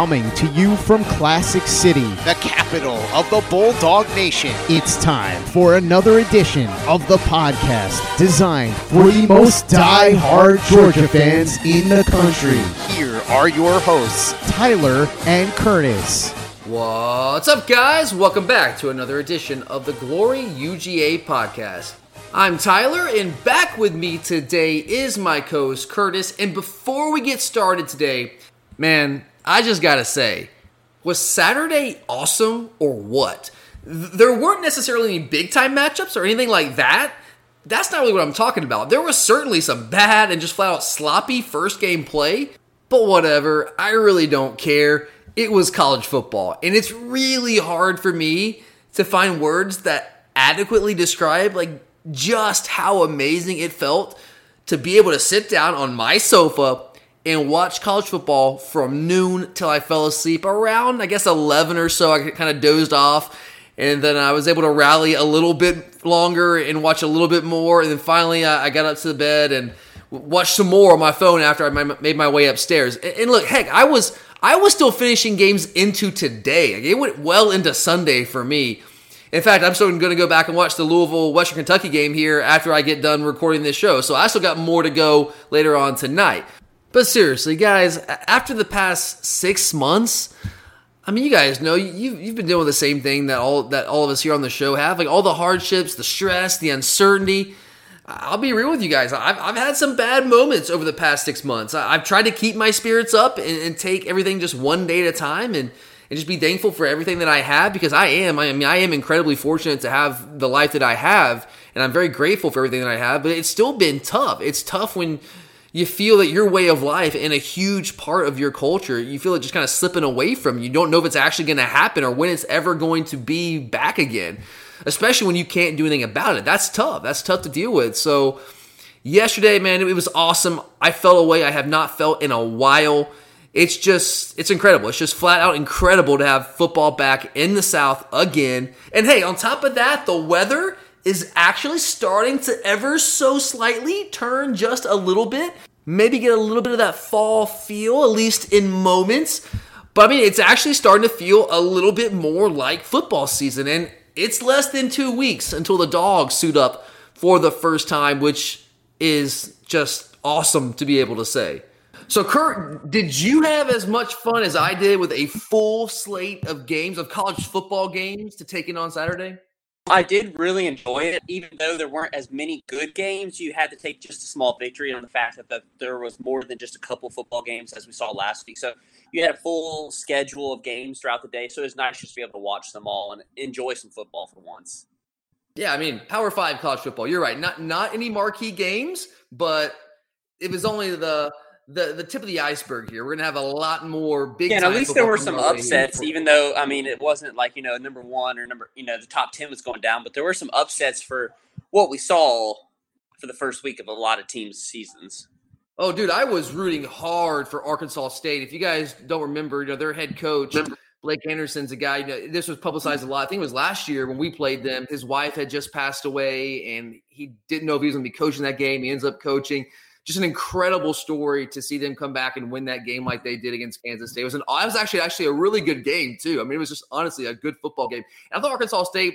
Coming to you from Classic City, the capital of the Bulldog Nation. It's time for another edition of the podcast designed for the most die-hard Georgia fans in the country. Here are your hosts, Tyler and Curtis. What's up, guys? Welcome back to another edition of the Glory UGA podcast. I'm Tyler, and back with me today is my co-host, Curtis. And before we get started today, man, I just gotta say, was Saturday awesome or what? There weren't necessarily any big-time matchups or anything like that. That's not really what I'm talking about. There was certainly some bad and just flat-out sloppy first-game play, but whatever. I really don't care. It was college football, and it's really hard for me to find words that adequately describe just how amazing it felt to be able to sit down on my sofa and watch college football from noon till I fell asleep around, 11 or so. I kind of dozed off, and then I was able to rally a little bit longer and watch a little bit more, and then finally I got up to the bed and watched some more on my phone after I made my way upstairs. And look, heck, I was still finishing games into today. It went well into Sunday for me. In fact, I'm still going to go back and watch the Louisville-Western Kentucky game here after I get done recording this show, so I still got more to go later on tonight. But seriously, guys, after the past 6 months, I mean, you guys know, you've been dealing with the same thing that all of us here on the show have, all the hardships, the stress, the uncertainty. I'll be real with you guys. I've had some bad moments over the past 6 months. I've tried to keep my spirits up and take everything just one day at a time and just be thankful for everything that I have, because I am incredibly fortunate to have the life that I have, and I'm very grateful for everything that I have, but it's still been tough. It's tough when you feel that your way of life and a huge part of your culture, you feel it just kind of slipping away from you. You don't know if it's actually going to happen or when it's ever going to be back again, especially when you can't do anything about it. That's tough. That's tough to deal with. So yesterday, man, it was awesome. I fell away. I have not felt in a while. It's incredible. It's just flat out incredible to have football back in the South again. And hey, on top of that, the weather is actually starting to ever so slightly turn just a little bit. Maybe get a little bit of that fall feel, at least in moments. But I mean, it's actually starting to feel a little bit more like football season. And it's less than 2 weeks until the Dogs suit up for the first time, which is just awesome to be able to say. So, Kurt, did you have as much fun as I did with a full slate of games, of college football games to take in on Saturday? I did really enjoy it. Even though there weren't as many good games, you had to take just a small victory on the fact that there was more than just a couple football games as we saw last week. So you had a full schedule of games throughout the day, so it was nice just to be able to watch them all and enjoy some football for once. Yeah, I mean, Power 5 college football, you're right. Not any marquee games, but it was only the tip of the iceberg here. We're going to have a lot more big time. Yeah, and at least there were some upsets, even though, I mean, it wasn't number one or the top 10 was going down, but there were some upsets for what we saw for the first week of a lot of teams' seasons. Oh, dude, I was rooting hard for Arkansas State. If you guys don't remember, their head coach, Blake Anderson's a guy, this was publicized a lot. I think it was last year when we played them. His wife had just passed away, and he didn't know if he was going to be coaching that game. He ends up coaching. Just an incredible story to see them come back and win that game like they did against Kansas State. It was actually a really good game, too. I mean, it was just honestly a good football game. And I thought Arkansas State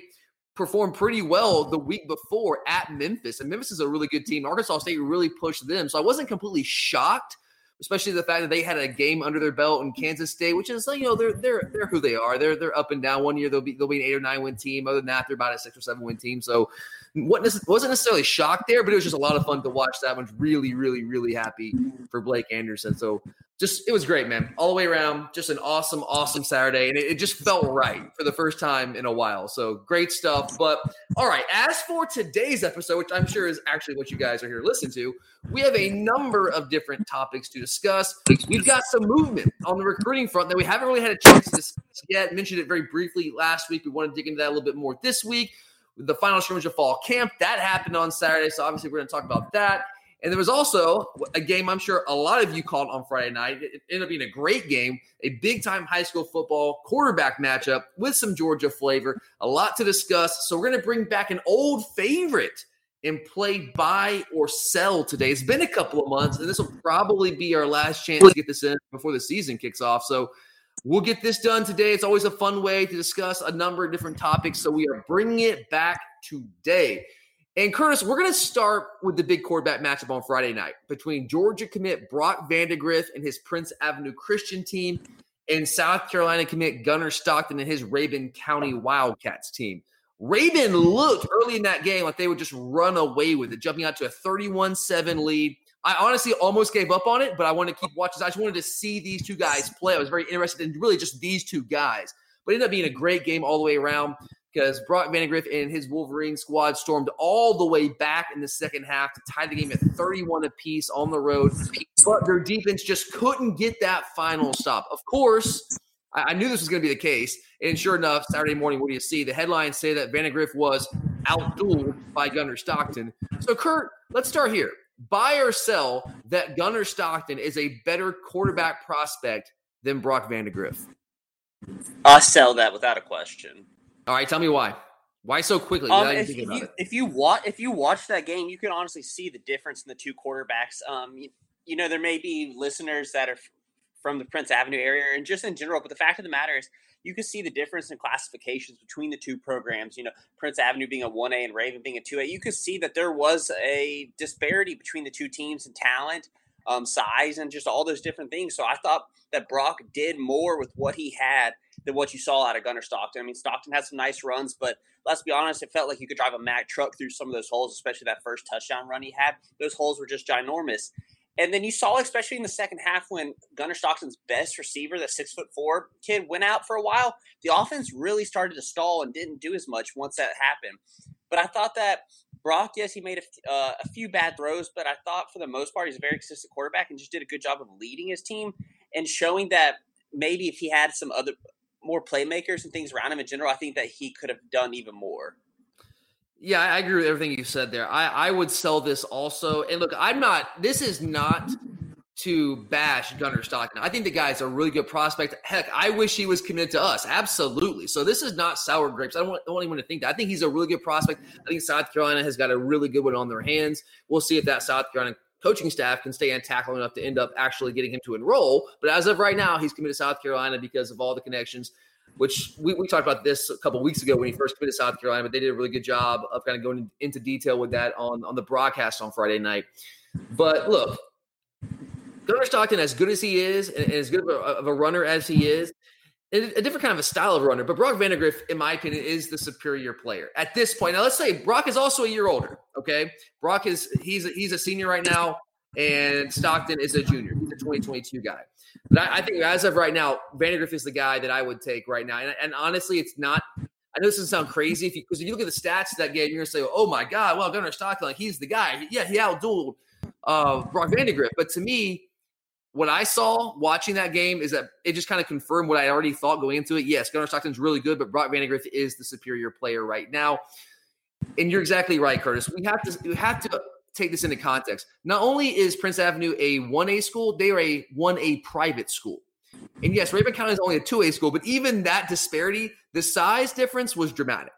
performed pretty well the week before at Memphis. And Memphis is a really good team. Arkansas State really pushed them. So I wasn't completely shocked, especially the fact that they had a game under their belt in Kansas State, which is they're who they are. They're up and down. One year they'll be an 8 or 9 win team. Other than that, they're about a 6 or 7 win team. So wasn't necessarily shocked there, but it was just a lot of fun to watch. That one's really, really, really happy for Blake Anderson. So it was great, man. All the way around, just an awesome, awesome Saturday. And it just felt right for the first time in a while. So great stuff. But all right, as for today's episode, which I'm sure is actually what you guys are here to listen to, we have a number of different topics to discuss. We've got some movement on the recruiting front that we haven't really had a chance to discuss yet. Mentioned it very briefly last week. We want to dig into that a little bit more this week. The final scrimmage of fall camp, that happened on Saturday, so obviously we're going to talk about that. And there was also a game I'm sure a lot of you called on Friday night. It ended up being a great game, a big-time high school football quarterback matchup with some Georgia flavor, a lot to discuss. So we're going to bring back an old favorite and play buy or sell today. It's been a couple of months, and this will probably be our last chance to get this in before the season kicks off. So We'll get this done today. It's always a fun way to discuss a number of different topics, so we are bringing it back today. And, Curtis, we're going to start with the big quarterback matchup on Friday night between Georgia commit Brock Vandagriff and his Prince Avenue Christian team and South Carolina commit Gunnar Stockton and his Rabun County Wildcats team. Rabun looked early in that game like they would just run away with it, jumping out to a 31-7 lead. I honestly almost gave up on it, but I wanted to keep watching. I just wanted to see these two guys play. I was very interested in really just these two guys. But it ended up being a great game all the way around, because Brock Vandagriff and his Wolverine squad stormed all the way back in the second half to tie the game at 31 apiece on the road. But their defense just couldn't get that final stop. Of course, I knew this was going to be the case. And sure enough, Saturday morning, what do you see? The headlines say that Vandagriff was outdueled by Gunnar Stockton. So, Kurt, let's start here. Buy or sell that Gunnar Stockton is a better quarterback prospect than Brock Vandagriff? I sell that without a question. All right, tell me why. Why so quickly? If you watch that game, you can honestly see the difference in the two quarterbacks. You know, there may be listeners that are from the Prince Avenue area and just in general, but the fact of the matter is you can see the difference in classifications between the two programs. You know, Prince Avenue being a 1A and Rabun being a 2A. You can see that there was a disparity between the two teams in talent, size, and just all those different things. So I thought that Brock did more with what he had than what you saw out of Gunnar Stockton. I mean, Stockton had some nice runs, but let's be honest, it felt like you could drive a Mack truck through some of those holes, especially that first touchdown run he had. Those holes were just ginormous. And then you saw, especially in the second half, when Gunnar Stockton's best receiver, that 6'4" kid, went out for a while, the offense really started to stall and didn't do as much once that happened. But I thought that Brock, yes, he made a few bad throws, but I thought for the most part he's a very consistent quarterback and just did a good job of leading his team and showing that maybe if he had some other more playmakers and things around him in general, I think that he could have done even more. Yeah, I agree with everything you said there. I would sell this also. And look, this is not to bash Gunnar Stockton. I think the guy's a really good prospect. Heck, I wish he was committed to us. Absolutely. So this is not sour grapes. I don't want anyone to think that. I think he's a really good prospect. I think South Carolina has got a really good one on their hands. We'll see if that South Carolina coaching staff can stay intact long enough to end up actually getting him to enroll. But as of right now, he's committed to South Carolina because of all the connections, which we talked about this a couple of weeks ago when he first committed to South Carolina, but they did a really good job of kind of going into detail with that on the broadcast on Friday night. But look, Gunnar Stockton, as good as he is and as good of a runner as he is, a different kind of a style of runner, but Brock Vandagriff, in my opinion, is the superior player at this point. Now, let's say Brock is also a year older, okay? Brock is – he's a senior right now, and Stockton is a junior. He's a 2022 guy. But I think as of right now, Vandagriff is the guy that I would take right now. And honestly, it's not – I know this doesn't sound crazy because if you look at the stats of that game, you're going to say, oh, my God, well, Gunnar Stockton, like, he's the guy. Yeah, he outdueled Brock Vandagriff. But to me – what I saw watching that game is that it just kind of confirmed what I already thought going into it. Yes, Gunnar Stockton's really good, but Brock Vandagriff is the superior player right now. And you're exactly right, Curtis. We have to take this into context. Not only is Prince Avenue a 1A school, they are a 1A private school. And yes, Rabun County is only a 2A school, but even that disparity, the size difference was dramatic.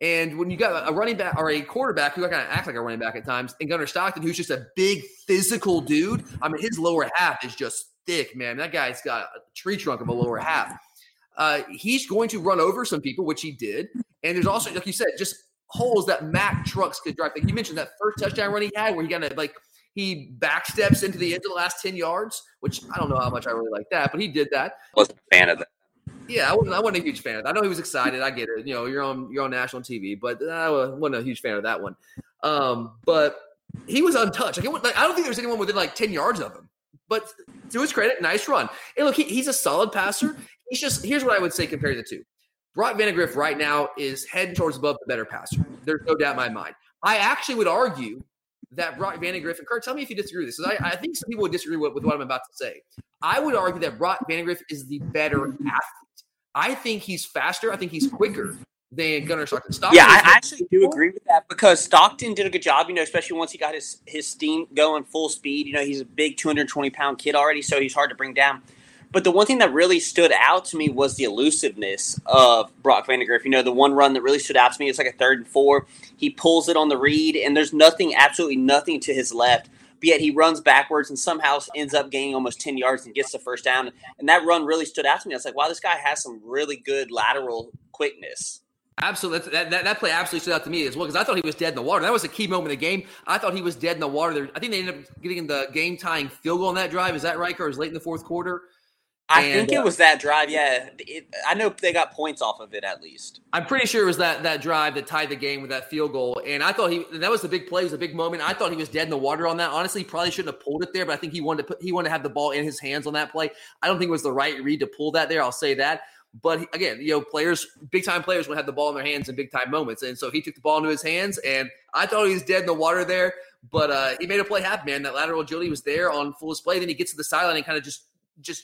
And when you got a running back or a quarterback who kind of acts like a running back at times, and Gunnar Stockton, who's just a big physical dude, I mean, his lower half is just thick, man. That guy's got a tree trunk of a lower half. He's going to run over some people, which he did. And there's also, like you said, just holes that Mack trucks could drive. Like you mentioned that first touchdown run he had where he kind of like he backsteps into the end of the last 10 yards, which I don't know how much I really like that, but he did that. I wasn't a fan of that. Yeah, I wasn't a huge fan of that. I know he was excited. I get it. You know, you're on national TV, but I wasn't a huge fan of that one. But he was untouched. Like, I don't think there was anyone within like 10 yards of him. But to his credit, nice run. And look, he's a solid passer. He's just here's what I would say compared to the two. Brock Vandagriff right now is head and shoulders above the better passer. There's no doubt in my mind. I actually would argue that Brock Vandagriff, and Kurt, tell me if you disagree with this, because I think some people would disagree with what I'm about to say. I would argue that Brock Vandagriff is the better athlete. I think he's faster. I think he's quicker than Gunnar Stockton. Yeah, I actually do agree with that because Stockton did a good job, you know, especially once he got his steam going full speed. You know, he's a big 220-pound kid already, so he's hard to bring down. But the one thing that really stood out to me was the elusiveness of Brock Vandagriff. You know, the one run that really stood out to me, it's like a 3rd and 4. He pulls it on the read, and there's nothing, absolutely nothing to his left yet he runs backwards and somehow ends up gaining almost 10 yards and gets the first down. And that run really stood out to me. I was like, wow, this guy has some really good lateral quickness. Absolutely. That play absolutely stood out to me as well, because I thought he was dead in the water. That was a key moment of the game. I thought he was dead in the water. I think they ended up getting the game-tying field goal on that drive. Is that right, or is late in the fourth quarter? I think it was that drive, yeah. I know they got points off of it at least. I'm pretty sure it was that drive that tied the game with that field goal. And I thought that was the big play. It was a big moment. I thought he was dead in the water on that. Honestly, he probably shouldn't have pulled it there, but I think he wanted to have the ball in his hands on that play. I don't think it was the right read to pull that there. I'll say that. But again, players, big-time players will have the ball in their hands in big-time moments. And so he took the ball into his hands, and I thought he was dead in the water there. But he made a play happen, man. That lateral agility was there on full display. Then he gets to the sideline and kind of just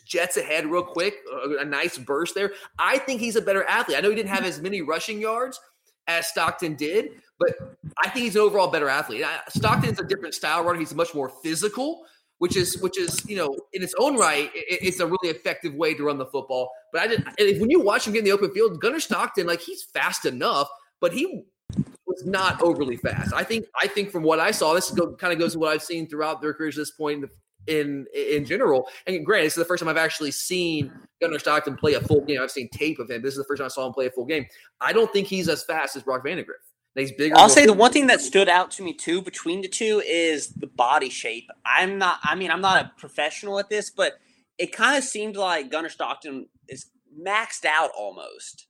jets ahead real quick, a nice burst there. I think he's a better athlete. I know he didn't have as many rushing yards as Stockton did, but I think he's an overall better athlete. Stockton's a different style runner. He's much more physical, which is in its own right, it's a really effective way to run the football. But when you watch him get in the open field, Gunnar Stockton, he's fast enough, but he was not overly fast. I think from what I saw, this kind of goes to what I've seen throughout their careers at this point in general. And granted, this is the first time I've actually seen Gunnar Stockton play a full game. I've seen tape of him. This is the first time I saw him play a full game. I don't think he's as fast as Brock Vandagriff. He's bigger. I'll say the one thing that stood out to me too between the two is the body shape. I'm not a professional at this, but it kind of seemed like Gunnar Stockton is maxed out almost.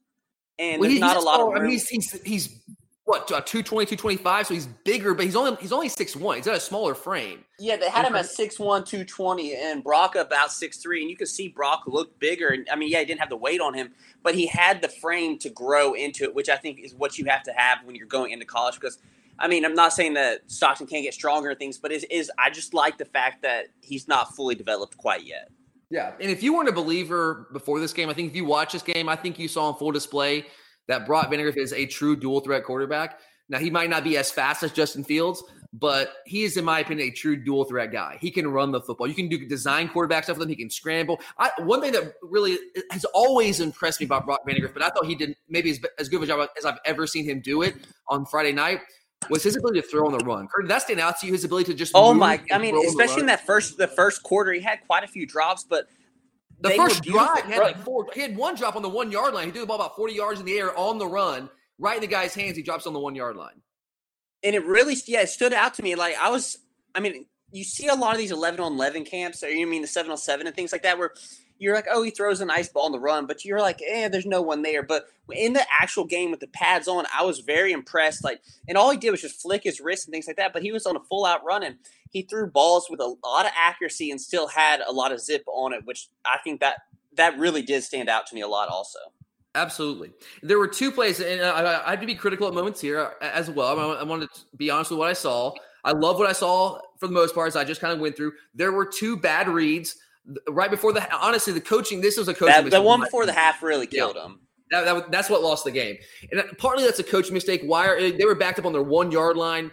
And there's not a lot of room. I mean, he's what, 220, 225, so he's bigger, but he's only 6'1". He's got a smaller frame. Yeah, they had him at 6'1", 220, and Brock about 6'3", and you could see Brock looked bigger. And I mean, yeah, he didn't have the weight on him, but he had the frame to grow into it, which I think is what you have to have when you're going into college. Because, I mean, I'm not saying that Stockton can't get stronger and things, but I just like the fact that he's not fully developed quite yet. Yeah, and if you weren't a believer before this game, I think if you watch this game, I think you saw on full display – that Brock Vandagriff is a true dual-threat quarterback. Now, he might not be as fast as Justin Fields, but he is, in my opinion, a true dual-threat guy. He can run the football. You can do design quarterback stuff with him. He can scramble. One thing that really has always impressed me about Brock Vandagriff, but I thought he did maybe as good of a job as I've ever seen him do it on Friday night, was his ability to throw on the run. Did that stand out to you, his ability to just especially in the first quarter, he had quite a few drops, but – the first drive, he had one drop on the 1 yard line. He threw the ball about 40 yards in the air on the run, right in the guy's hands. He drops on the 1 yard line. And it really, it stood out to me. You see a lot of these 11-on-11 camps, or you mean the 7-on-7 and things like that, where you're like, oh, he throws a nice ball on the run, but you're like, there's no one there. But in the actual game with the pads on, I was very impressed. And all he did was just flick his wrist and things like that, but he was on a full-out run, and he threw balls with a lot of accuracy and still had a lot of zip on it, which I think that really did stand out to me a lot also. Absolutely. There were two plays, and I had to be critical at moments here as well. I wanted to be honest with what I saw. I love what I saw for the most part, as I just kind of went through. There were two bad reads. Right before the coaching, this was a coaching mistake. The one before the half really killed him. That's what lost the game. And partly that's a coaching mistake. They were backed up on their 1 yard line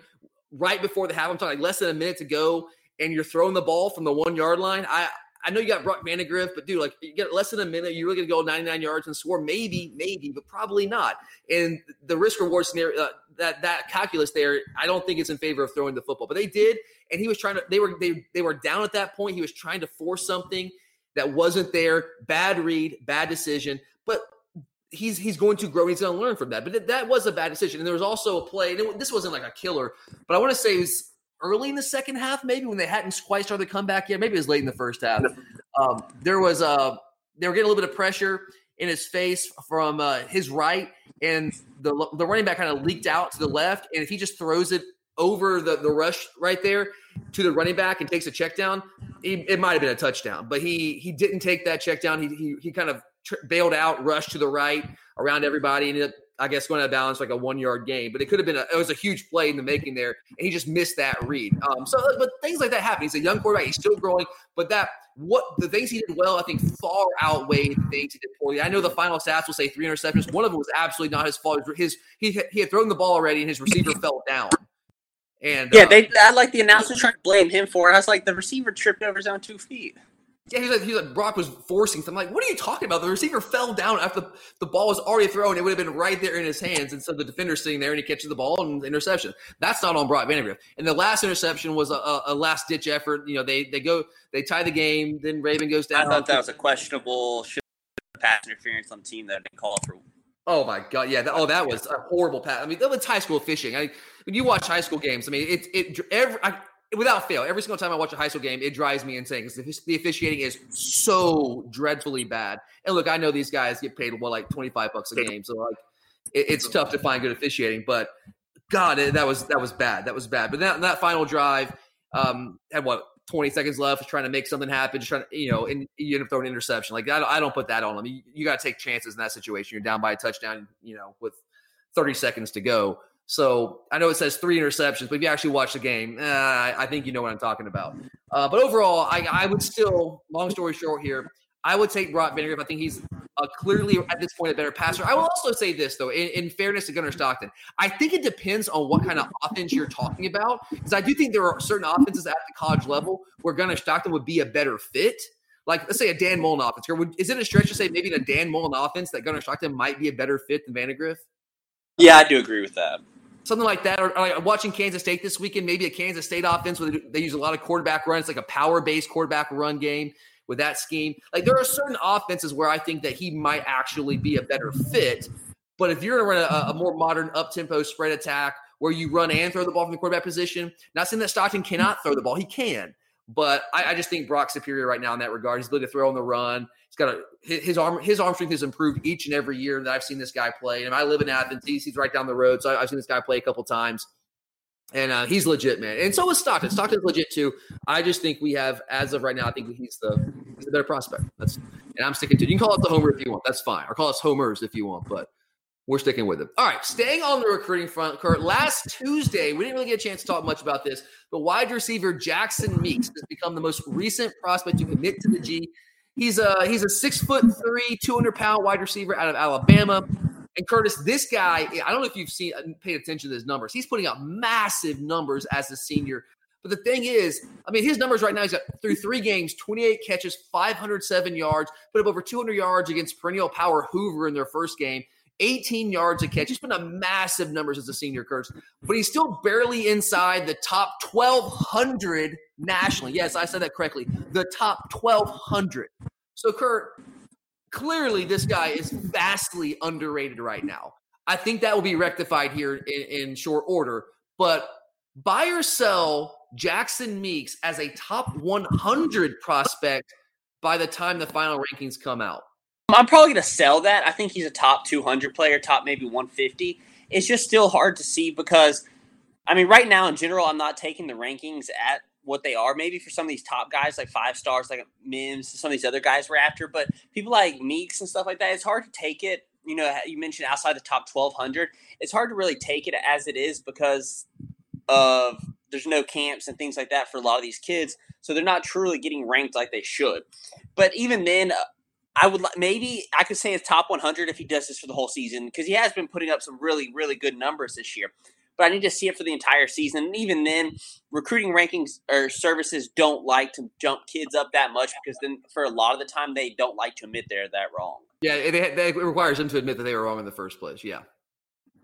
right before the half. I'm talking less than a minute to go, and you're throwing the ball from the 1 yard line. I know you got Brock Vandagriff, but dude, you get less than a minute, you're really going to go 99 yards and score. Maybe, but probably not. And the risk reward scenario, that calculus there, I don't think it's in favor of throwing the football, but they did. And he was trying to, they were down at that point. He was trying to force something that wasn't there. Bad read, bad decision, but he's going to grow. He's going to learn from that, but that was a bad decision. And there was also a play, and this wasn't like a killer, but I want to say it was early in the second half, maybe when they hadn't quite started to come back yet. Maybe it was late in the first half. They were getting a little bit of pressure in his face from his right, and the running back kind of leaked out to the left. And if he just throws it over the rush right there to the running back and takes a check down, it might have been a touchdown. But he didn't take that check down. He kind of bailed out, rushed to the right around everybody, and ended up, I guess, going out of bounds, like a 1 yard gain. But it could have been it was a huge play in the making there, and he just missed that read. But things like that happen. He's a young quarterback. He's still growing. But the things he did well, I think, far outweighed the things he did poorly. I know the final stats will say 3 interceptions. One of them was absolutely not his fault. He had thrown the ball already, and his receiver fell down. And I like the announcer trying to blame him for it. I was like, the receiver tripped over his own 2 feet. Yeah, he was like Brock was forcing something. I'm like, what are you talking about? The receiver fell down after the ball was already thrown. It would have been right there in his hands. And so the defender's sitting there, and he catches the ball and interception. That's not on Brock Vandagriff. And the last interception was a last-ditch effort. You know, they tie the game. Then Raven goes down. I thought that was a questionable pass interference on the team that they called for. Oh, my God. Yeah. That was a horrible pass. I mean, that was high school fishing. I mean, when you watch high school games, I mean, without fail, every single time I watch a high school game, it drives me insane because the officiating is so dreadfully bad. And look, I know these guys get paid like $25 a game, so like it's tough to find good officiating. But God, that was bad. That was bad. But that final drive had 20 seconds left, was trying to make something happen, just trying to and you end up throwing an interception. Like I don't put that on them. You got to take chances in that situation. You're down by a touchdown, with 30 seconds to go. So I know it says 3 interceptions, but if you actually watch the game, I think you know what I'm talking about. But overall, I would still, long story short here, I would take Brock Vandagriff. I think he's clearly at this point a better passer. I will also say this, though, in fairness to Gunnar Stockton, I think it depends on what kind of offense you're talking about, because I do think there are certain offenses at the college level where Gunnar Stockton would be a better fit. Like, let's say a Dan Mullen offense. Is it a stretch to say maybe in a Dan Mullen offense that Gunnar Stockton might be a better fit than Vandagriff? Yeah, I do agree with that. Something like that, or like watching Kansas State this weekend, maybe a Kansas State offense where they use a lot of quarterback runs. It's like a power-based quarterback run game with that scheme. Like there are certain offenses where I think that he might actually be a better fit. But if you're going to run a more modern up-tempo spread attack where you run and throw the ball from the quarterback position, not saying that Stockton cannot throw the ball. He can. But I just think Brock's superior right now in that regard. His ability to throw on the run. He's got his arm strength has improved each and every year that I've seen this guy play. And I live in Athens. He's right down the road, so I've seen this guy play a couple times. And he's legit, man. And so is Stockton. Stockton's legit too. I just think we have, as of right now, I think he's the better prospect. And I'm sticking to it. You can call it the homer if you want. That's fine. Or call us homers if you want. But we're sticking with it. All right, staying on the recruiting front, Kurt, last Tuesday, we didn't really get a chance to talk much about this, but wide receiver Jackson Meeks has become the most recent prospect to commit to the G. He's a 6'3", 200-pound wide receiver out of Alabama. And, Curtis, this guy, I don't know if you've paid attention to his numbers. He's putting up massive numbers as a senior. But the thing is, I mean, his numbers right now, he's got through 3 games, 28 catches, 507 yards, put up over 200 yards against perennial power Hoover in their first game. 18 yards a catch. He's putting up massive numbers as a senior, Curtis, but he's still barely inside the top 1,200 nationally. Yes, I said that correctly. The top 1,200. So, Kurt, clearly this guy is vastly underrated right now. I think that will be rectified here in short order, but buy or sell Jackson Meeks as a top 100 prospect by the time the final rankings come out. I'm probably going to sell that. I think he's a top 200 player, top maybe 150. It's just still hard to see because, I mean, right now in general, I'm not taking the rankings at what they are. Maybe for some of these top guys, like 5 stars, like Mims, some of these other guys we're after. But people like Meeks and stuff like that, it's hard to take it. You know, you mentioned outside the top 1,200. It's hard to really take it as it is because of there's no camps and things like that for a lot of these kids. So they're not truly getting ranked like they should. But even then – I could say his top 100 if he does this for the whole season because he has been putting up some really, really good numbers this year. But I need to see it for the entire season. And even then, recruiting rankings or services don't like to jump kids up that much because then for a lot of the time, they don't like to admit they're that wrong. Yeah, it requires them to admit that they were wrong in the first place, yeah.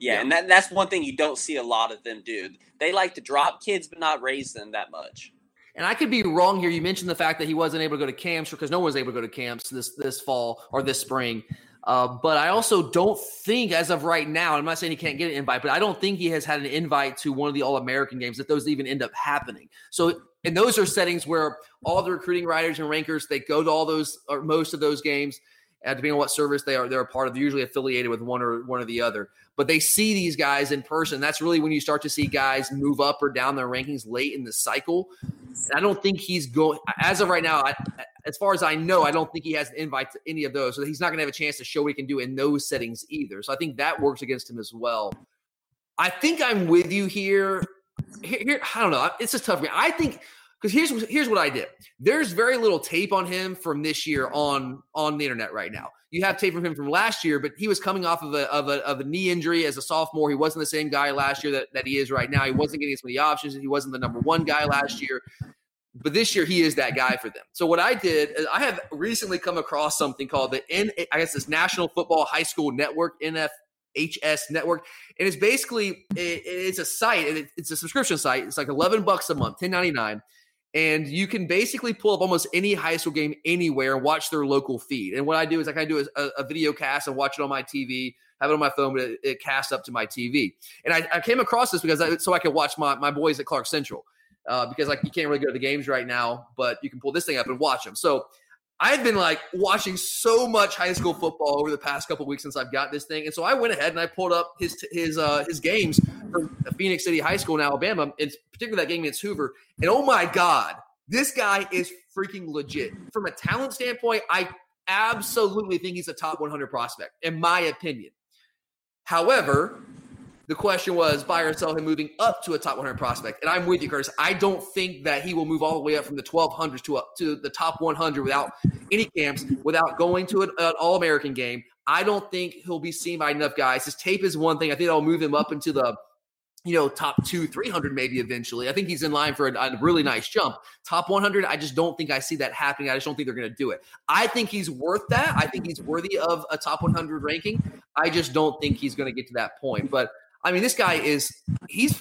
And that's one thing you don't see a lot of them do. They like to drop kids but not raise them that much. And I could be wrong here. You mentioned the fact that he wasn't able to go to camps because no one was able to go to camps this fall or this spring. But I also don't think as of right now, I'm not saying he can't get an invite, but I don't think he has had an invite to one of the All-American games if those even end up happening. So, and those are settings where all the recruiting writers and rankers, they go to all those or most of those games. Depending on what service they're a part of, they're usually affiliated with one or the other. But they see these guys in person. That's really when you start to see guys move up or down their rankings late in the cycle. And I don't think he's going – as of right now, as far as I know, I don't think he has an invite to any of those. So he's not going to have a chance to show what he can do in those settings either. So I think that works against him as well. I think I'm with you here. I don't know. It's just tough. I think – because here's what I did. There's very little tape on him from this year on the internet right now. You have tape from him from last year, but he was coming off of a knee injury as a sophomore. He wasn't the same guy last year that he is right now. He wasn't getting as many options. He wasn't the number one guy last year. But this year, he is that guy for them. So what I did is I have recently come across something called the this National Football High School Network, NFHS Network. And it's basically it's a site, and it's a subscription site. It's like $11 a month, $10.99. And you can basically pull up almost any high school game anywhere and watch their local feed. And what I do is I kind of do a video cast and watch it on my TV, have it on my phone, but it casts up to my TV. And I came across this because so I could watch my boys at Clark Central. Because like you can't really go to the games right now, but you can pull this thing up and watch them. So I've been like watching so much high school football over the past couple of weeks since I've got this thing, and so I went ahead and I pulled up his games from Phoenix City High School in Alabama, and particularly that game against Hoover. And oh my God, this guy is freaking legit. From a talent standpoint, I absolutely think he's a top 100 prospect, in my opinion. However, the question was, buy or sell him moving up to a top 100 prospect. And I'm with you, Curtis. I don't think that he will move all the way up from the 1,200s to the top 100 without any camps, without going to an All-American game. I don't think he'll be seen by enough guys. His tape is one thing. I think I'll move him up into the top 200, 300 maybe eventually. I think he's in line for a really nice jump. Top 100, I just don't think I see that happening. I just don't think they're going to do it. I think he's worth that. I think he's worthy of a top 100 ranking. I just don't think he's going to get to that point. But I mean, this guy he's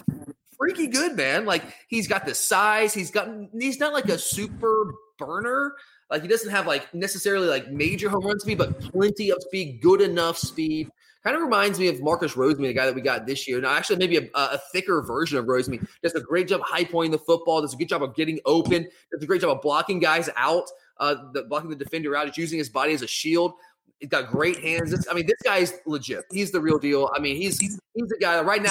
freaky good, man. Like, he's got the size. He's not like a super burner. Like, he doesn't have like necessarily like major home run speed, but plenty of speed, good enough speed. Kind of reminds me of Marcus Roseme, the guy that we got this year. Now, actually, maybe a thicker version of Roseme. Does a great job high pointing the football. Does a good job of getting open. Does a great job of blocking guys out, blocking the defender out. He's using his body as a shield. He's got great hands. This guy's legit. He's the real deal. I mean, he's the guy that right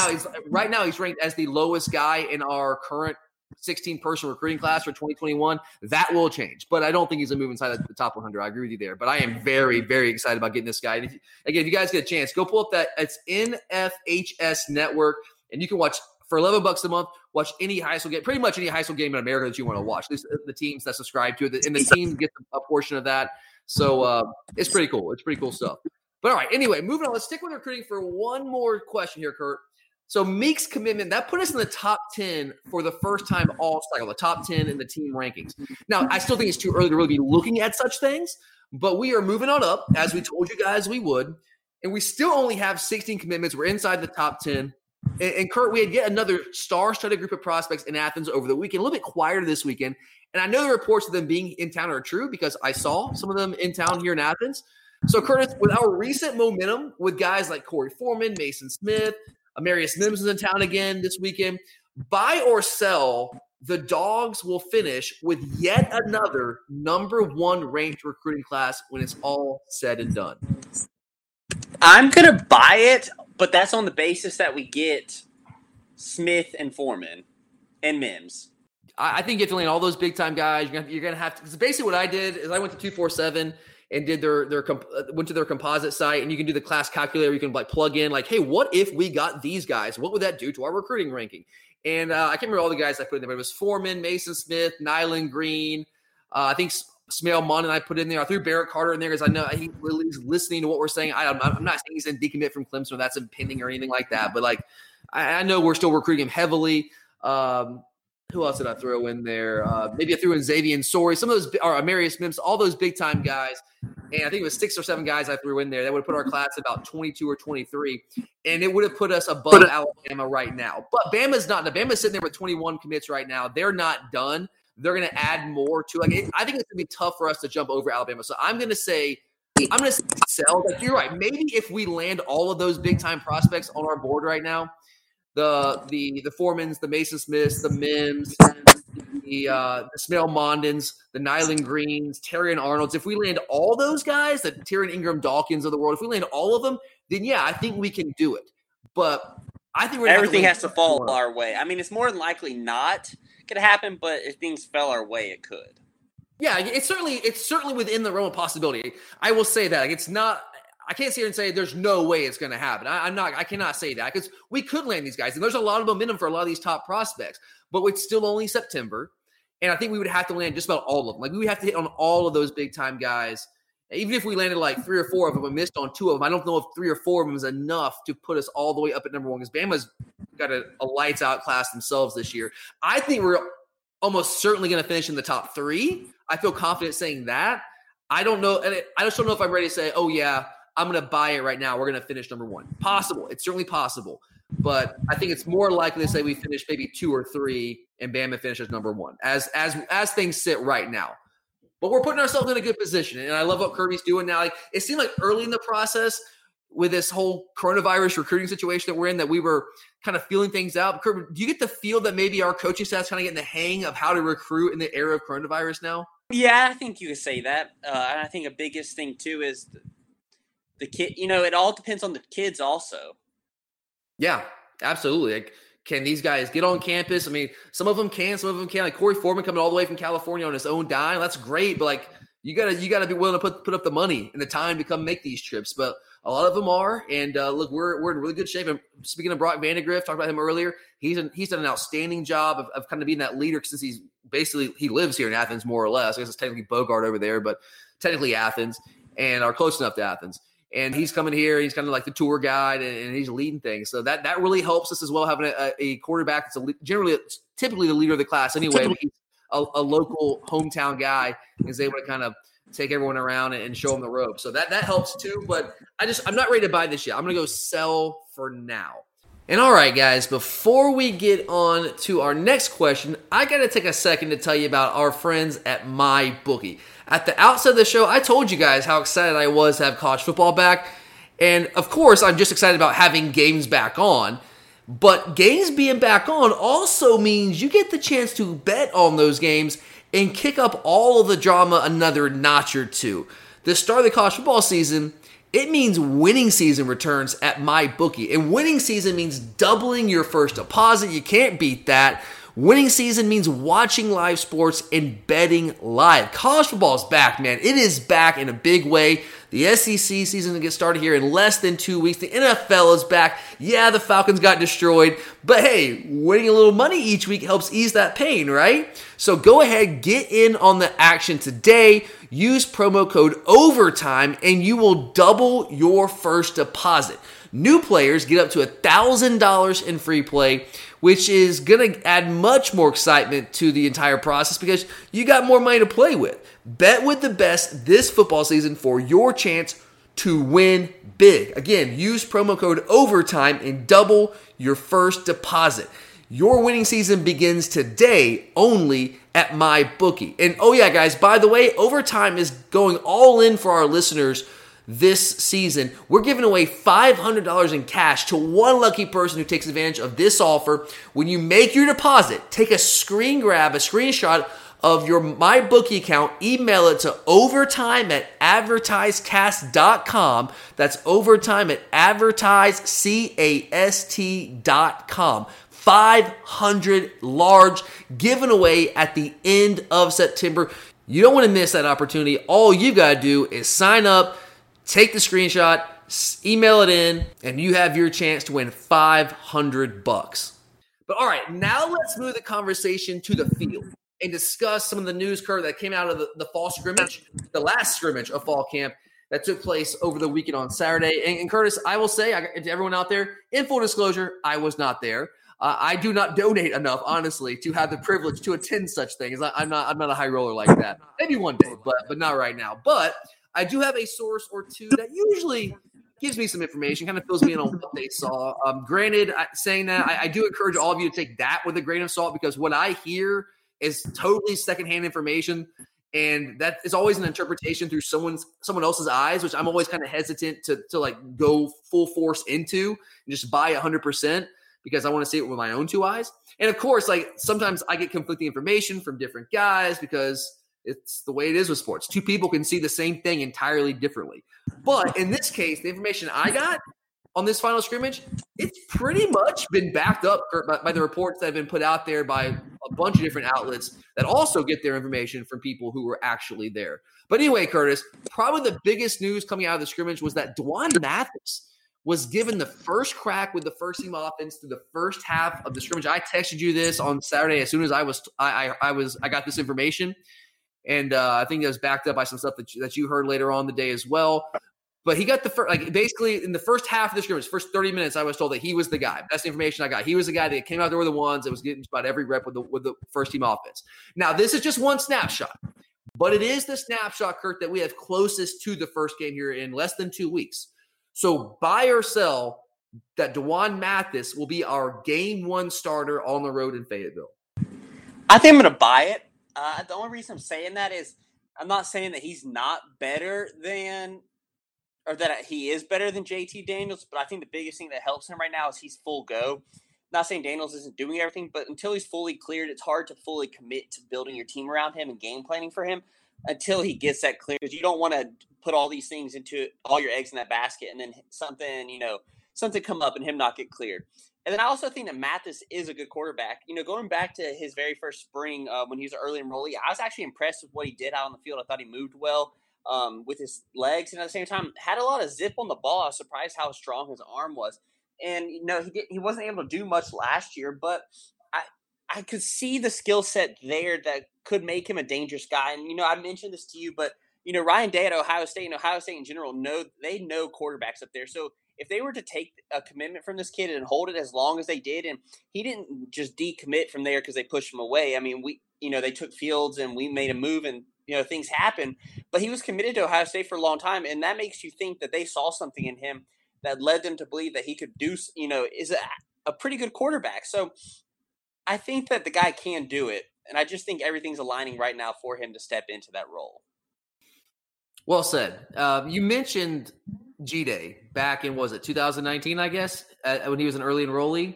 now he's ranked as the lowest guy in our current 16-person recruiting class for 2021. That will change, but I don't think he's a move inside the top 100. I agree with you there, but I am very, very excited about getting this guy. And if you guys get a chance, go pull up that. It's NFHS Network, and you can watch for $11 a month. Watch any high school game, pretty much any high school game in America that you want to watch. The teams that subscribe to it, and the team gets a portion of that. So it's pretty cool. It's pretty cool stuff. But all right, anyway, moving on. Let's stick with recruiting for one more question here, Kurt. So Meeks' commitment, that put us in the top 10 for the first time all cycle, the top 10 in the team rankings. Now, I still think it's too early to really be looking at such things, but we are moving on up, as we told you guys we would, and we still only have 16 commitments. We're inside the top 10. And Kurt, we had yet another star-studded group of prospects in Athens over the weekend, a little bit quieter this weekend. And I know the reports of them being in town are true because I saw some of them in town here in Athens. So, Curtis, with our recent momentum with guys like Corey Foreman, Mason Smith, Amarius Mims is in town again this weekend, buy or sell, the Dogs will finish with yet another number one ranked recruiting class when it's all said and done. I'm going to buy it, but that's on the basis that we get Smith and Foreman and Mims. I think you have to lean all those big time guys. You're gonna have to. Because basically, what I did is I went to 247 and did went to their composite site, and you can do the class calculator. You can like plug in like, hey, what if we got these guys? What would that do to our recruiting ranking? And I can't remember all the guys I put in there, but it was Foreman, Mason Smith, Nylon Green. I think Smail Munn and I put in there. I threw Barrett Carter in there because I know he's listening to what we're saying. I'm not saying he's in decommit from Clemson or that's impending or anything like that, but like I know we're still recruiting him heavily. Who else did I throw in there? Maybe I threw in Xavier Sori, some of those, or Amarius Mims, all those big-time guys. And I think it was 6 or 7 guys I threw in there. That would have put our class about 22 or 23, and it would have put us above Alabama right now. But Bama's sitting there with 21 commits right now. They're not done. They're going to add more to it. I think it's going to be tough for us to jump over Alabama. So I'm going to say sell. Like, you're right. Maybe if we land all of those big-time prospects on our board right now, the Foremans, the Mason Smiths, the Mims, the Smail Mondens, the Nylon Greens, Terrion Arnolds. If we land all those guys, the Tyrion Ingram Dawkins of the world, if we land all of them, then yeah, I think we can do it. But I think everything has to fall our way. I mean, it's more than likely not going to happen, but if things fell our way, it could. Yeah, it's certainly within the realm of possibility. I will say that it's not. I can't sit here and say there's no way it's going to happen. I cannot say that because we could land these guys. And there's a lot of momentum for a lot of these top prospects, but it's still only September. And I think we would have to land just about all of them. Like, we would have to hit on all of those big time guys. Even if we landed like 3 or 4 of them and missed on 2 of them, I don't know if 3 or 4 of them is enough to put us all the way up at number 1 because Bama's got a lights out class themselves this year. I think we're almost certainly going to finish in the top three. I feel confident saying that. I don't know. And I just don't know if I'm ready to say, oh, yeah, I'm going to buy it right now. We're going to finish number one. Possible. It's certainly possible. But I think it's more likely to say we finish maybe two or three and Bama finishes number one as things sit right now. But we're putting ourselves in a good position. And I love what Kirby's doing now. Like, it seemed like early in the process with this whole coronavirus recruiting situation that we're in, that we were kind of feeling things out. Kirby, do you get the feel that maybe our coaching staff's kind of getting the hang of how to recruit in the era of coronavirus now? Yeah, I think you could say that. And I think the biggest thing too is the kid, you know, it all depends on the kids also. Yeah, absolutely. Like, can these guys get on campus? I mean, some of them can, some of them can't. Like Corey Foreman coming all the way from California on his own dime. That's great. But like, you gotta be willing to put up the money and the time to come make these trips. But a lot of them are. And look, we're in really good shape. And speaking of Brock Vandagriff, talked about him earlier. He's done an outstanding job of kind of being that leader since he lives here in Athens, more or less. I guess it's technically Bogart over there, but technically Athens, and are close enough to Athens. And he's coming here. He's kind of like the tour guide, and he's leading things. So that really helps us as well, having a quarterback that's typically the leader of the class anyway. But he's a local hometown guy, is able to kind of take everyone around and show them the ropes. So that helps too. But I'm not ready to buy this yet. I'm going to go sell for now. And all right, guys, before we get on to our next question, I got to take a second to tell you about our friends at MyBookie. At the outset of the show, I told you guys how excited I was to have college football back. And, of course, I'm just excited about having games back on. But games being back on also means you get the chance to bet on those games and kick up all of the drama another notch or two. The start of the college football season, it means winning season returns at MyBookie. And winning season means doubling your first deposit. You can't beat that. Winning season means watching live sports and betting live. College football is back, man. It is back in a big way. The SEC season will get started here in less than 2 weeks. The NFL is back. Yeah, the Falcons got destroyed. But hey, winning a little money each week helps ease that pain, right? So go ahead, get in on the action today. Use promo code OVERTIME and you will double your first deposit. New players get up to $1,000 in free play, which is going to add much more excitement to the entire process because you got more money to play with. Bet with the best this football season for your chance to win big. Again, use promo code OVERTIME and double your first deposit. Your winning season begins today only at MyBookie. And oh yeah, guys, by the way, Overtime is going all in for our listeners this season. We're giving away $500 in cash to one lucky person who takes advantage of this offer. When you make your deposit, take a screenshot of your MyBookie account, email it to overtime@advertisecast.com. That's overtime@advertisecast.com. 500 large given away at the end of September. You don't want to miss that opportunity. All you got to do is sign up, take the screenshot, email it in, and you have your chance to win $500. But all right, now let's move the conversation to the field and discuss some of the news curve that came out of the fall scrimmage, the last scrimmage of fall camp that took place over the weekend on Saturday. And Curtis, I will say to everyone out there, in full disclosure, I was not there. I do not donate enough, honestly, to have the privilege to attend such things. I'm not a high roller like that. Maybe one day, but not right now. But I do have a source or two that usually gives me some information, kind of fills me in on what they saw. Granted, saying that, I do encourage all of you to take that with a grain of salt because what I hear is totally secondhand information, and that is always an interpretation through someone else's eyes, which I'm always kind of hesitant to like go full force into and just buy 100%. Because I want to see it with my own two eyes. And of course, like sometimes I get conflicting information from different guys because it's the way it is with sports. Two people can see the same thing entirely differently. But in this case, the information I got on this final scrimmage, it's pretty much been backed up by the reports that have been put out there by a bunch of different outlets that also get their information from people who were actually there. But anyway, Curtis, probably the biggest news coming out of the scrimmage was that D'Wan Mathis was given the first crack with the first team offense through the first half of the scrimmage. I texted you this on Saturday as soon as I got this information, and I think it was backed up by some stuff that you heard later on the day as well. But he got the first, like basically in the first half of the scrimmage, first 30 minutes, I was told that he was the guy. That's the information I got. He was the guy that came out there with the ones that was getting about every rep with the first team offense. Now, this is just one snapshot, but it is the snapshot, Kurt, that we have closest to the first game here in less than 2 weeks. So buy or sell that D'Wan Mathis will be our game one starter on the road in Fayetteville. I think I'm going to buy it. The only reason I'm saying that is I'm not saying that he's not better than – or that he is better than JT Daniels, but I think the biggest thing that helps him right now is he's full go. I'm not saying Daniels isn't doing everything, but until he's fully cleared, it's hard to fully commit to building your team around him and game planning for him until he gets that clear. Because you don't want to put all these things into all your eggs in that basket and then something come up and him not get cleared. And then I also think that Mathis is a good quarterback. You know, going back to his very first spring when he was an early enrollee, I was actually impressed with what he did out on the field. I thought he moved well with his legs, and at the same time had a lot of zip on the ball. I was surprised how strong his arm was. And, he wasn't able to do much last year, but I could see the skill set there that could make him a dangerous guy. And, I mentioned this to you, but, Ryan Day at Ohio State and Ohio State in general, they know quarterbacks up there. So if they were to take a commitment from this kid and hold it as long as they did, and he didn't just decommit from there because they pushed him away. I mean, they took Fields and we made a move and, things happen, but he was committed to Ohio State for a long time. And that makes you think that they saw something in him that led them to believe that he could do, is a pretty good quarterback. So I think that the guy can do it. And I just think everything's aligning right now for him to step into that role. Well said. You mentioned G-Day back in, 2019, I guess, when he was an early enrollee.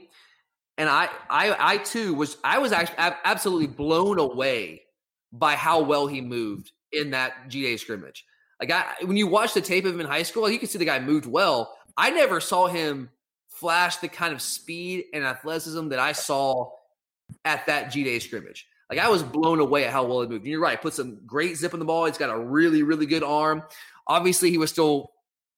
And I was actually absolutely blown away by how well he moved in that GA scrimmage. Like when you watch the tape of him in high school, you can see the guy moved well. I never saw him flash the kind of speed and athleticism that I saw at that GA scrimmage. Like I was blown away at how well he moved. And you're right, put some great zip on the ball. He's got a really, really good arm. Obviously, he was still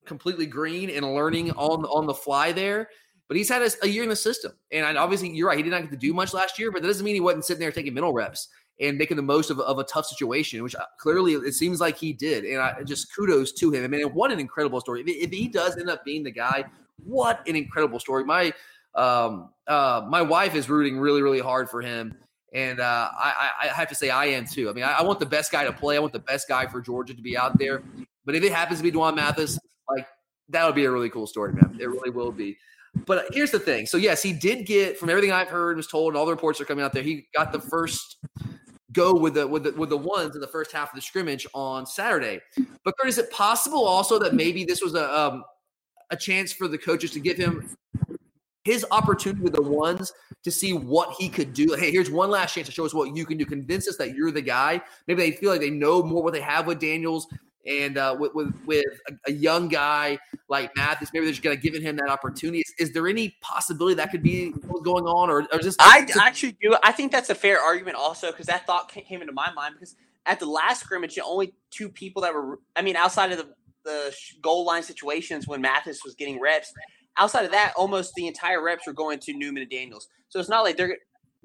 completely green and learning on the fly there. But he's had a year in the system. And obviously, you're right, he did not get to do much last year, but that doesn't mean he wasn't sitting there taking mental reps and making the most of a tough situation, which clearly it seems like he did. And I just kudos to him. I mean, what an incredible story. If he does end up being the guy, what an incredible story. My my wife is rooting really, really hard for him. And I have to say I am too. I mean, I want the best guy to play. I want the best guy for Georgia to be out there. But if it happens to be D'Wan Mathis, that would be a really cool story, man. It really will be. But here's the thing. So, yes, he did get, from everything I've heard and was told, and all the reports are coming out there, he got the first go with the ones in the first half of the scrimmage on Saturday. But, Kurt, is it possible also that maybe this was a chance for the coaches to give him his opportunity with the ones to see what he could do? Hey, here's one last chance to show us what you can do. Convince us that you're the guy. Maybe they feel like they know more what they have with Daniels. And with a young guy like Mathis, maybe they're just going to give him that opportunity. Is there any possibility that could be what's going on? Or just actually do. I think that's a fair argument also, because that thought came into my mind. Because at the last scrimmage, the only two people that were – I mean, outside of the goal line situations when Mathis was getting reps, outside of that, almost the entire reps were going to Newman and Daniels. So it's not like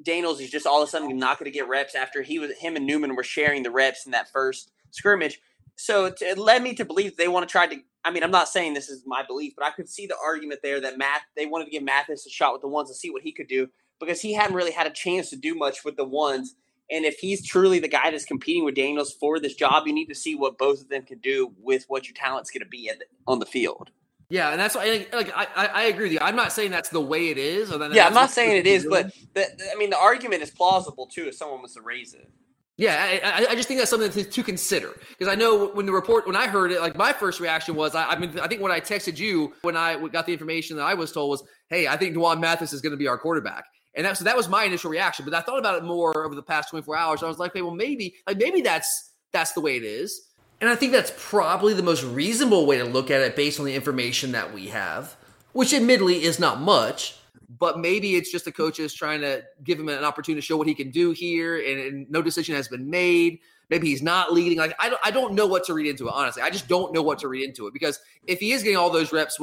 Daniels is just all of a sudden not going to get reps after him and Newman were sharing the reps in that first scrimmage. So it led me to believe they want to try to – I mean, I'm not saying this is my belief, but I could see the argument there that they wanted to give Mathis a shot with the ones to see what he could do, because he hadn't really had a chance to do much with the ones. And if he's truly the guy that's competing with Daniels for this job, you need to see what both of them can do with what your talent's going to be on the field. Yeah, and that's why I agree with you. I'm not saying that's the way it is. I'm not saying it is, but the argument is plausible too if someone was to raise it. Yeah, I just think that's something to consider, because I know when I heard it, like my first reaction was, I think when I texted you, when I got the information that I was told was, hey, I think D'Wan Mathis is going to be our quarterback. And so that was my initial reaction. But I thought about it more over the past 24 hours. I was like, okay, well, maybe that's the way it is. And I think that's probably the most reasonable way to look at it based on the information that we have, which admittedly is not much. But maybe it's just the coaches trying to give him an opportunity to show what he can do here, and no decision has been made. Maybe he's not leading. Like I don't know what to read into it, honestly. I just don't know what to read into it, because if he is getting all those reps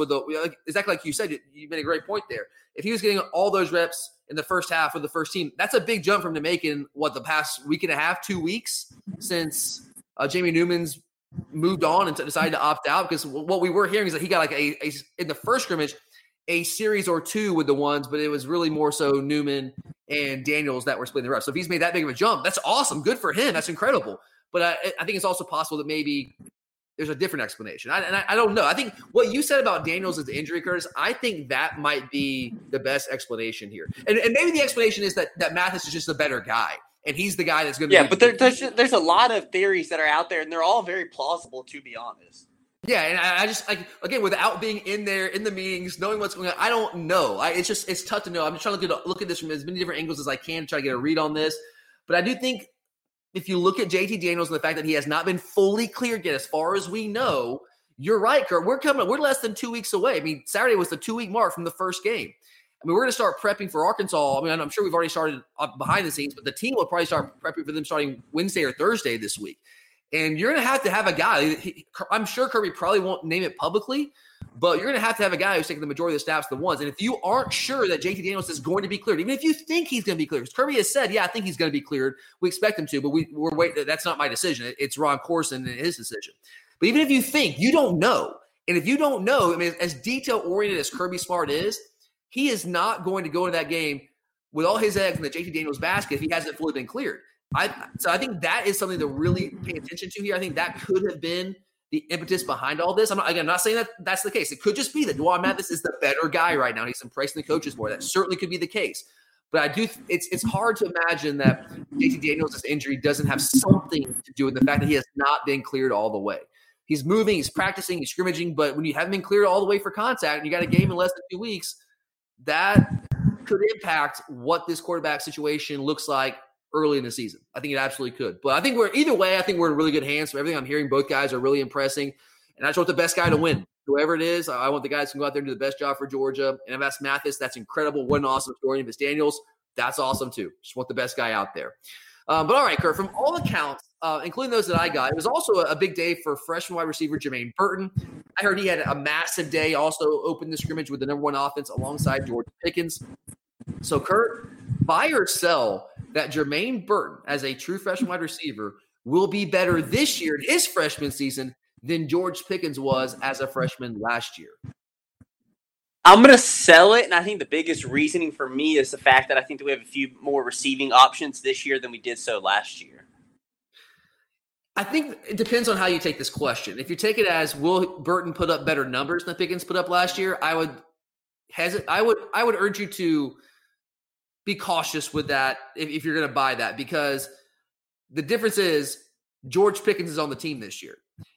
exactly like you said, you made a great point there. If he was getting all those reps in the first half of the first team, that's a big jump from him to make in the past week and a half, 2 weeks since Jamie Newman's moved on and decided to opt out, because what we were hearing is that he got like a in the first scrimmage, a series or two with the ones, but it was really more so Newman and Daniels that were splitting the reps. So if he's made that big of a jump, that's awesome. Good for him. That's incredible. But I think it's also possible that maybe there's a different explanation. I don't know. I think what you said about Daniels as the injury, Curtis, I think that might be the best explanation here. And maybe the explanation is that Mathis is just a better guy, and he's the guy that's going to be. Yeah, but there's a lot of theories that are out there, and they're all very plausible, to be honest. Yeah, and I just, like, again, without being in there, in the meetings, knowing what's going on, I don't know. It's tough to know. I'm just trying to look at this from as many different angles as I can to try to get a read on this. But I do think if you look at JT Daniels and the fact that he has not been fully cleared yet, as far as we know, you're right, Kurt. We're less than 2 weeks away. I mean, Saturday was the 2-week mark from the first game. I mean, we're going to start prepping for Arkansas. I mean, I'm sure we've already started behind the scenes, but the team will probably start prepping for them starting Wednesday or Thursday this week. And you're going to have a guy. I'm sure Kirby probably won't name it publicly, but you're going to have a guy who's taking the majority of the snaps, the ones. And if you aren't sure that JT Daniels is going to be cleared, even if you think he's going to be cleared, because Kirby has said, yeah, I think he's going to be cleared. We expect him to, but we're waiting. That's not my decision. It's Ron Corson and his decision. But even if you think, you don't know. And if you don't know, I mean, as detail-oriented as Kirby Smart is, he is not going to go into that game with all his eggs in the JT Daniels basket if he hasn't fully been cleared. So I think that is something to really pay attention to here. I think that could have been the impetus behind all this. I'm not saying that that's the case. It could just be that D'Wan Mathis is the better guy right now. He's impressing the coaches more. That certainly could be the case. But I do. It's hard to imagine that JT Daniels' injury doesn't have something to do with the fact that he has not been cleared all the way. He's moving, he's practicing, he's scrimmaging, but when you haven't been cleared all the way for contact and you got a game in less than 2 weeks, that could impact what this quarterback situation looks like early in the season. I think it absolutely could. But I think we're in really good hands. From everything I'm hearing, both guys are really impressing. And I just want the best guy to win. Whoever it is, I want the guys who can go out there and do the best job for Georgia. And if that's Mathis, that's incredible. What an awesome story. And if it's Daniels, that's awesome too. Just want the best guy out there. But all right, Kurt, from all accounts, including those that I got, it was also a big day for freshman wide receiver Jermaine Burton. I heard he had a massive day, also opened the scrimmage with the number one offense alongside George Pickens. So, Kurt, buy or sell that Jermaine Burton, as a true freshman wide receiver, will be better this year in his freshman season than George Pickens was as a freshman last year? I'm going to sell it, and I think the biggest reasoning for me is the fact that I think that we have a few more receiving options this year than we did so last year. I think it depends on how you take this question. If you take it as, will Burton put up better numbers than Pickens put up last year, I would urge you to be cautious with that if you're going to buy that, because the difference is George Pickens is on the team this year.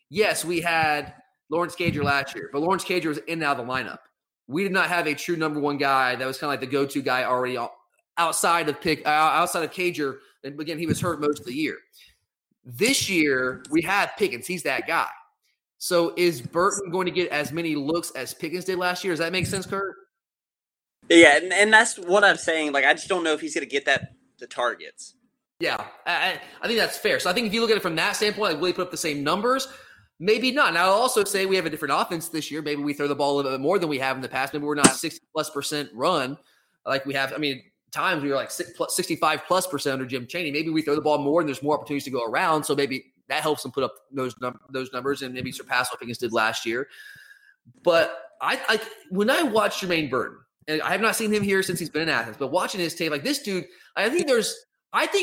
Yes, we had Lawrence Cager last year, but Lawrence Cager was in and out of the lineup. We did not have a true number one guy that was kind of like the go-to guy already outside of Cager. And again, he was hurt most of the year. This year, we have Pickens. He's that guy. So is Burton going to get as many looks as Pickens did last year? Does that make sense, Kurt? Yeah, and that's what I'm saying. Like, I just don't know if he's going to get the targets. Yeah, I think that's fair. So I think if you look at it from that standpoint, like, will he put up the same numbers? Maybe not. And I'll also say we have a different offense this year. Maybe we throw the ball a little bit more than we have in the past. Maybe we're not 60+% run like we have. I mean, times we were like 65+% under Jim Chaney. Maybe we throw the ball more and there's more opportunities to go around. So maybe that helps them put up those numbers and maybe surpass what Pickens did last year. But I when I watch Jermaine Burton, and I have not seen him here since he's been in Athens, but watching his tape, like, this dude, I think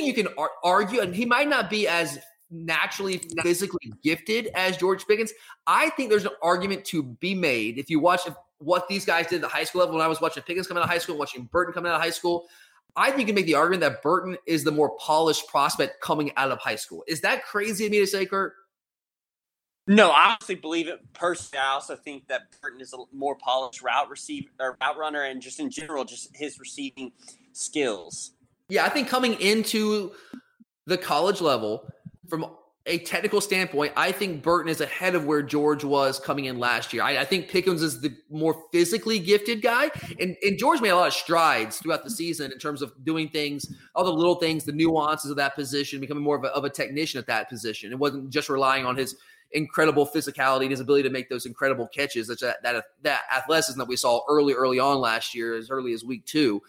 you can argue, and he might not be as naturally physically gifted as George Pickens. I think there's an argument to be made. If you watch what these guys did at the high school level, when I was watching Pickens come out of high school, watching Burton come out of high school, I think you can make the argument that Burton is the more polished prospect coming out of high school. Is that crazy of me to say, Kurt? No, I honestly believe it. Personally, I also think that Burton is a more polished route runner, and just in general, just his receiving skills. Yeah, I think coming into the college level, from a technical standpoint, I think Burton is ahead of where George was coming in last year. I think Pickens is the more physically gifted guy, and George made a lot of strides throughout the season in terms of doing things, all the little things, the nuances of that position, becoming more of a technician at that position. It wasn't just relying on his incredible physicality and his ability to make those incredible catches, that athleticism that we saw early on last year, as early as week 2.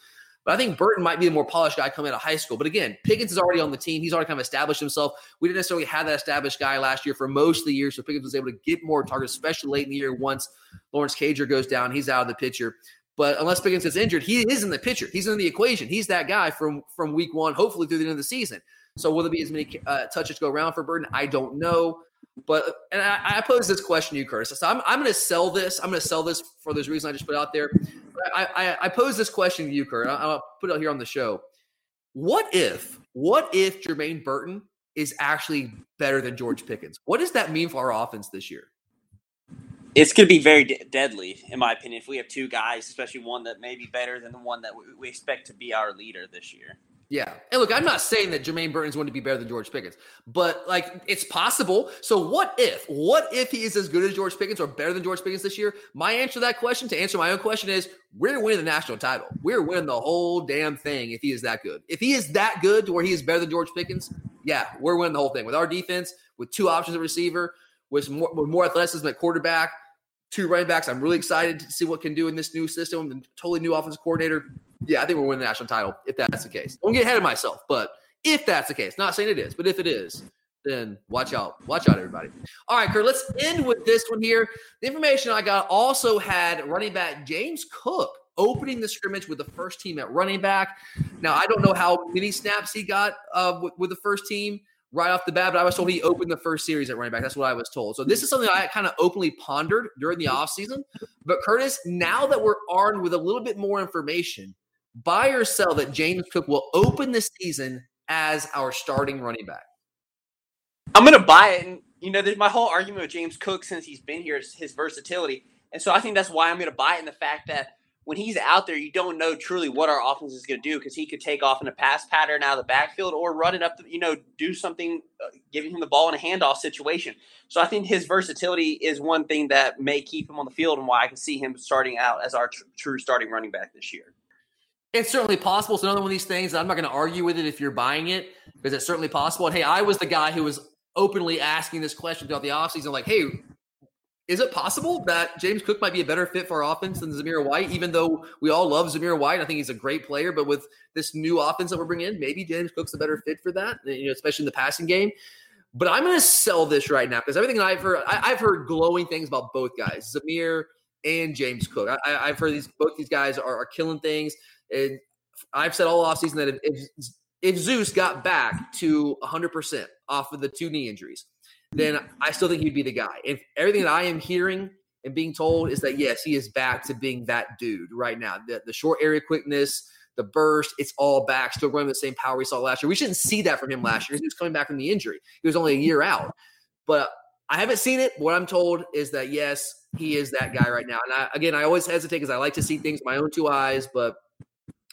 But I think Burton might be the more polished guy coming out of high school. But again, Pickens is already on the team. He's already kind of established himself. We didn't necessarily have that established guy last year for most of the year, so Pickens was able to get more targets, especially late in the year once Lawrence Cager goes down. He's out of the picture. But unless Pickens gets injured, he is in the picture. He's in the equation. He's that guy from week one, hopefully through the end of the season. So will there be as many touches go around for Burton? I don't know. But and I pose this question to you, Curtis. So I'm going to sell this. I'm going to sell this for those reasons I just put out there. I pose this question to you, Kurt. I'll put it out here on the show. What if Jermaine Burton is actually better than George Pickens? What does that mean for our offense this year? It's going to be very deadly, in my opinion, if we have two guys, especially one that may be better than the one that we expect to be our leader this year. Yeah. And look, I'm not saying that Jermaine Burton's going to be better than George Pickens, but like it's possible. So what if he is as good as George Pickens or better than George Pickens this year? My answer to that question, to answer my own question, is we're winning the national title. We're winning the whole damn thing if he is that good. If he is that good to where he is better than George Pickens, yeah, we're winning the whole thing. With our defense, with two options at receiver, with more athleticism at quarterback, two running backs, I'm really excited to see what can do in this new system, the totally new offensive coordinator. Yeah, I think we're winning the national title if that's the case. Don't get ahead of myself, but if that's the case, not saying it is, but if it is, then watch out. Watch out, everybody. All right, Kurt, let's end with this one here. The information I got also had running back James Cook opening the scrimmage with the first team at running back. Now, I don't know how many snaps he got with the first team right off the bat, but I was told he opened the first series at running back. That's what I was told. So this is something I kind of openly pondered during the offseason. But, Curtis, now that we're armed with a little bit more information, buy or sell that James Cook will open the season as our starting running back? I'm going to buy it. And, there's my whole argument with James Cook since he's been here is his versatility. And so I think that's why I'm going to buy it in the fact that when he's out there, you don't know truly what our offense is going to do because he could take off in a pass pattern out of the backfield or run it up, do something, giving him the ball in a handoff situation. So I think his versatility is one thing that may keep him on the field and why I can see him starting out as our true starting running back this year. It's certainly possible. It's another one of these things. I'm not going to argue with it if you're buying it, because it's certainly possible. And, hey, I was the guy who was openly asking this question throughout the offseason, like, hey, is it possible that James Cook might be a better fit for our offense than Zamir White, even though we all love Zamir White? I think he's a great player, but with this new offense that we're bringing in, maybe James Cook's a better fit for that, especially in the passing game. But I'm going to sell this right now because everything I've heard, I've heard glowing things about both guys, Zamir and James Cook. I've heard both these guys are killing things. And I've said all offseason that if Zeus got back to 100% off of the two knee injuries, then I still think he'd be the guy. If everything that I am hearing and being told is that, yes, he is back to being that dude right now. The short area quickness, the burst, it's all back. Still running the same power we saw last year. We shouldn't see that from him last year. He was coming back from the injury. He was only a year out. But I haven't seen it. What I'm told is that, yes, he is that guy right now. And, I always hesitate because I like to see things with my own two eyes, but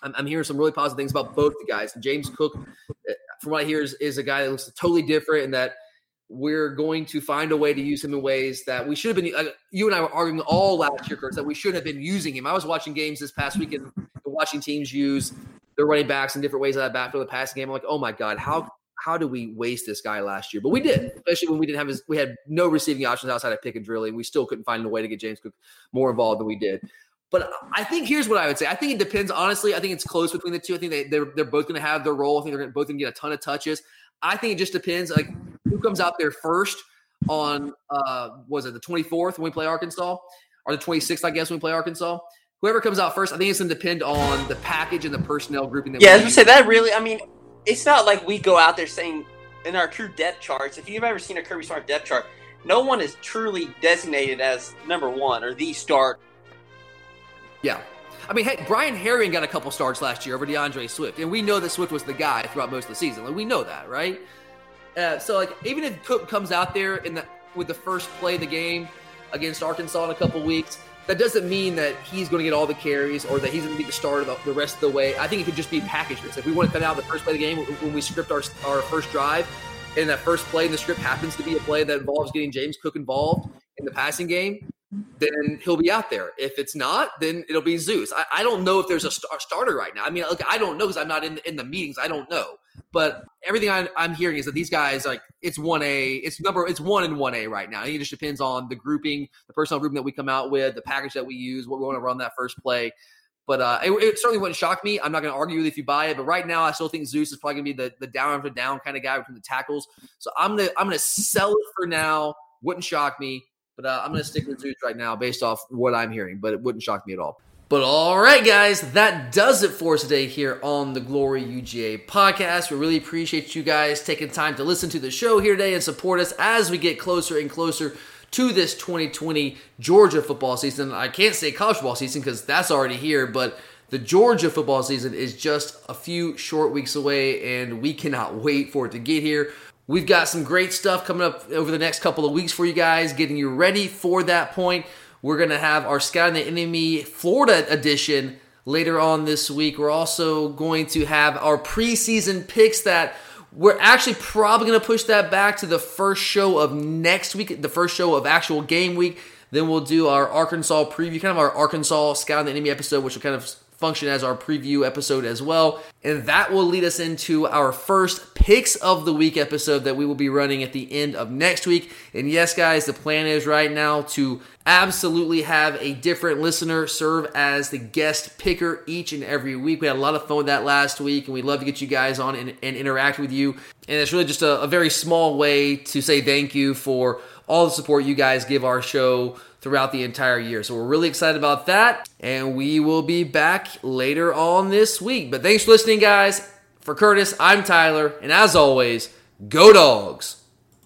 I'm hearing some really positive things about both the guys. James Cook, from what I hear, is a guy that looks totally different and that we're going to find a way to use him in ways that we should have been you and I were arguing all last year, Curtis, that we should have been using him. I was watching games this past weekend and watching teams use their running backs in different ways out of that backfield, the passing game. I'm like, oh, my God, how do we waste this guy last year? But we did, especially when we didn't have we had no receiving options outside of Pickens, really. We still couldn't find a way to get James Cook more involved than we did. But I think here's what I would say. I think it depends, honestly. I think it's close between the two. I think they're both going to have their role. I think they're both going to get a ton of touches. I think it just depends, like, who comes out there first on, the 24th when we play Arkansas? Or the 26th, I guess, when we play Arkansas? Whoever comes out first, I think it's going to depend on the package and the personnel grouping. That as we say, that really, it's not like we go out there saying in our true depth charts, if you've ever seen a Kirby Smart depth chart, no one is truly designated as number one or the start. Yeah. Brian Herring got a couple starts last year over DeAndre Swift, and we know that Swift was the guy throughout most of the season. Like, we know that, right? So, even if Cook comes out there with the first play of the game against Arkansas in a couple weeks, that doesn't mean that he's going to get all the carries or that he's going to be the starter the rest of the way. I think it could just be packages. If we want to come out the first play of the game when we script our first drive, and that first play in the script happens to be a play that involves getting James Cook involved in the passing game, then he'll be out there. If it's not, then it'll be Zeus. I don't know if there's a starter right now. I don't know because I'm not in the meetings. I don't know. But everything I'm hearing is that these guys, it's 1A. It's 1 and 1A right now. It just depends on the grouping, the personnel grouping that we come out with, the package that we use, what we want to run that first play. But it certainly wouldn't shock me. I'm not going to argue with you if you buy it. But right now, I still think Zeus is probably going to be the down after down kind of guy between the tackles. So I'm going to sell it for now. Wouldn't shock me. But I'm going to stick with Zeus right now based off what I'm hearing. But it wouldn't shock me at all. But all right, guys, that does it for us today here on the Glory UGA podcast. We really appreciate you guys taking time to listen to the show here today and support us as we get closer and closer to this 2020 Georgia football season. I can't say college football season because that's already here, but the Georgia football season is just a few short weeks away, and we cannot wait for it to get here. We've got some great stuff coming up over the next couple of weeks for you guys, getting you ready for that point. We're going to have our Scouting the Enemy Florida edition later on this week. We're also going to have our preseason picks that we're actually probably going to push that back to the first show of next week, the first show of actual game week. Then we'll do our Arkansas preview, kind of our Arkansas Scouting the Enemy episode, which will kind of function as our preview episode as well. And that will lead us into our first Picks of the Week episode that we will be running at the end of next week. And yes, guys, the plan is right now to absolutely have a different listener serve as the guest picker each and every week. We had a lot of fun with that last week, and we'd love to get you guys on and interact with you. And it's really just a very small way to say thank you for all the support you guys give our show throughout the entire year. So we're really excited about that, and we will be back later on this week. But thanks for listening, guys. For Curtis, I'm Tyler, and as always, go Dogs!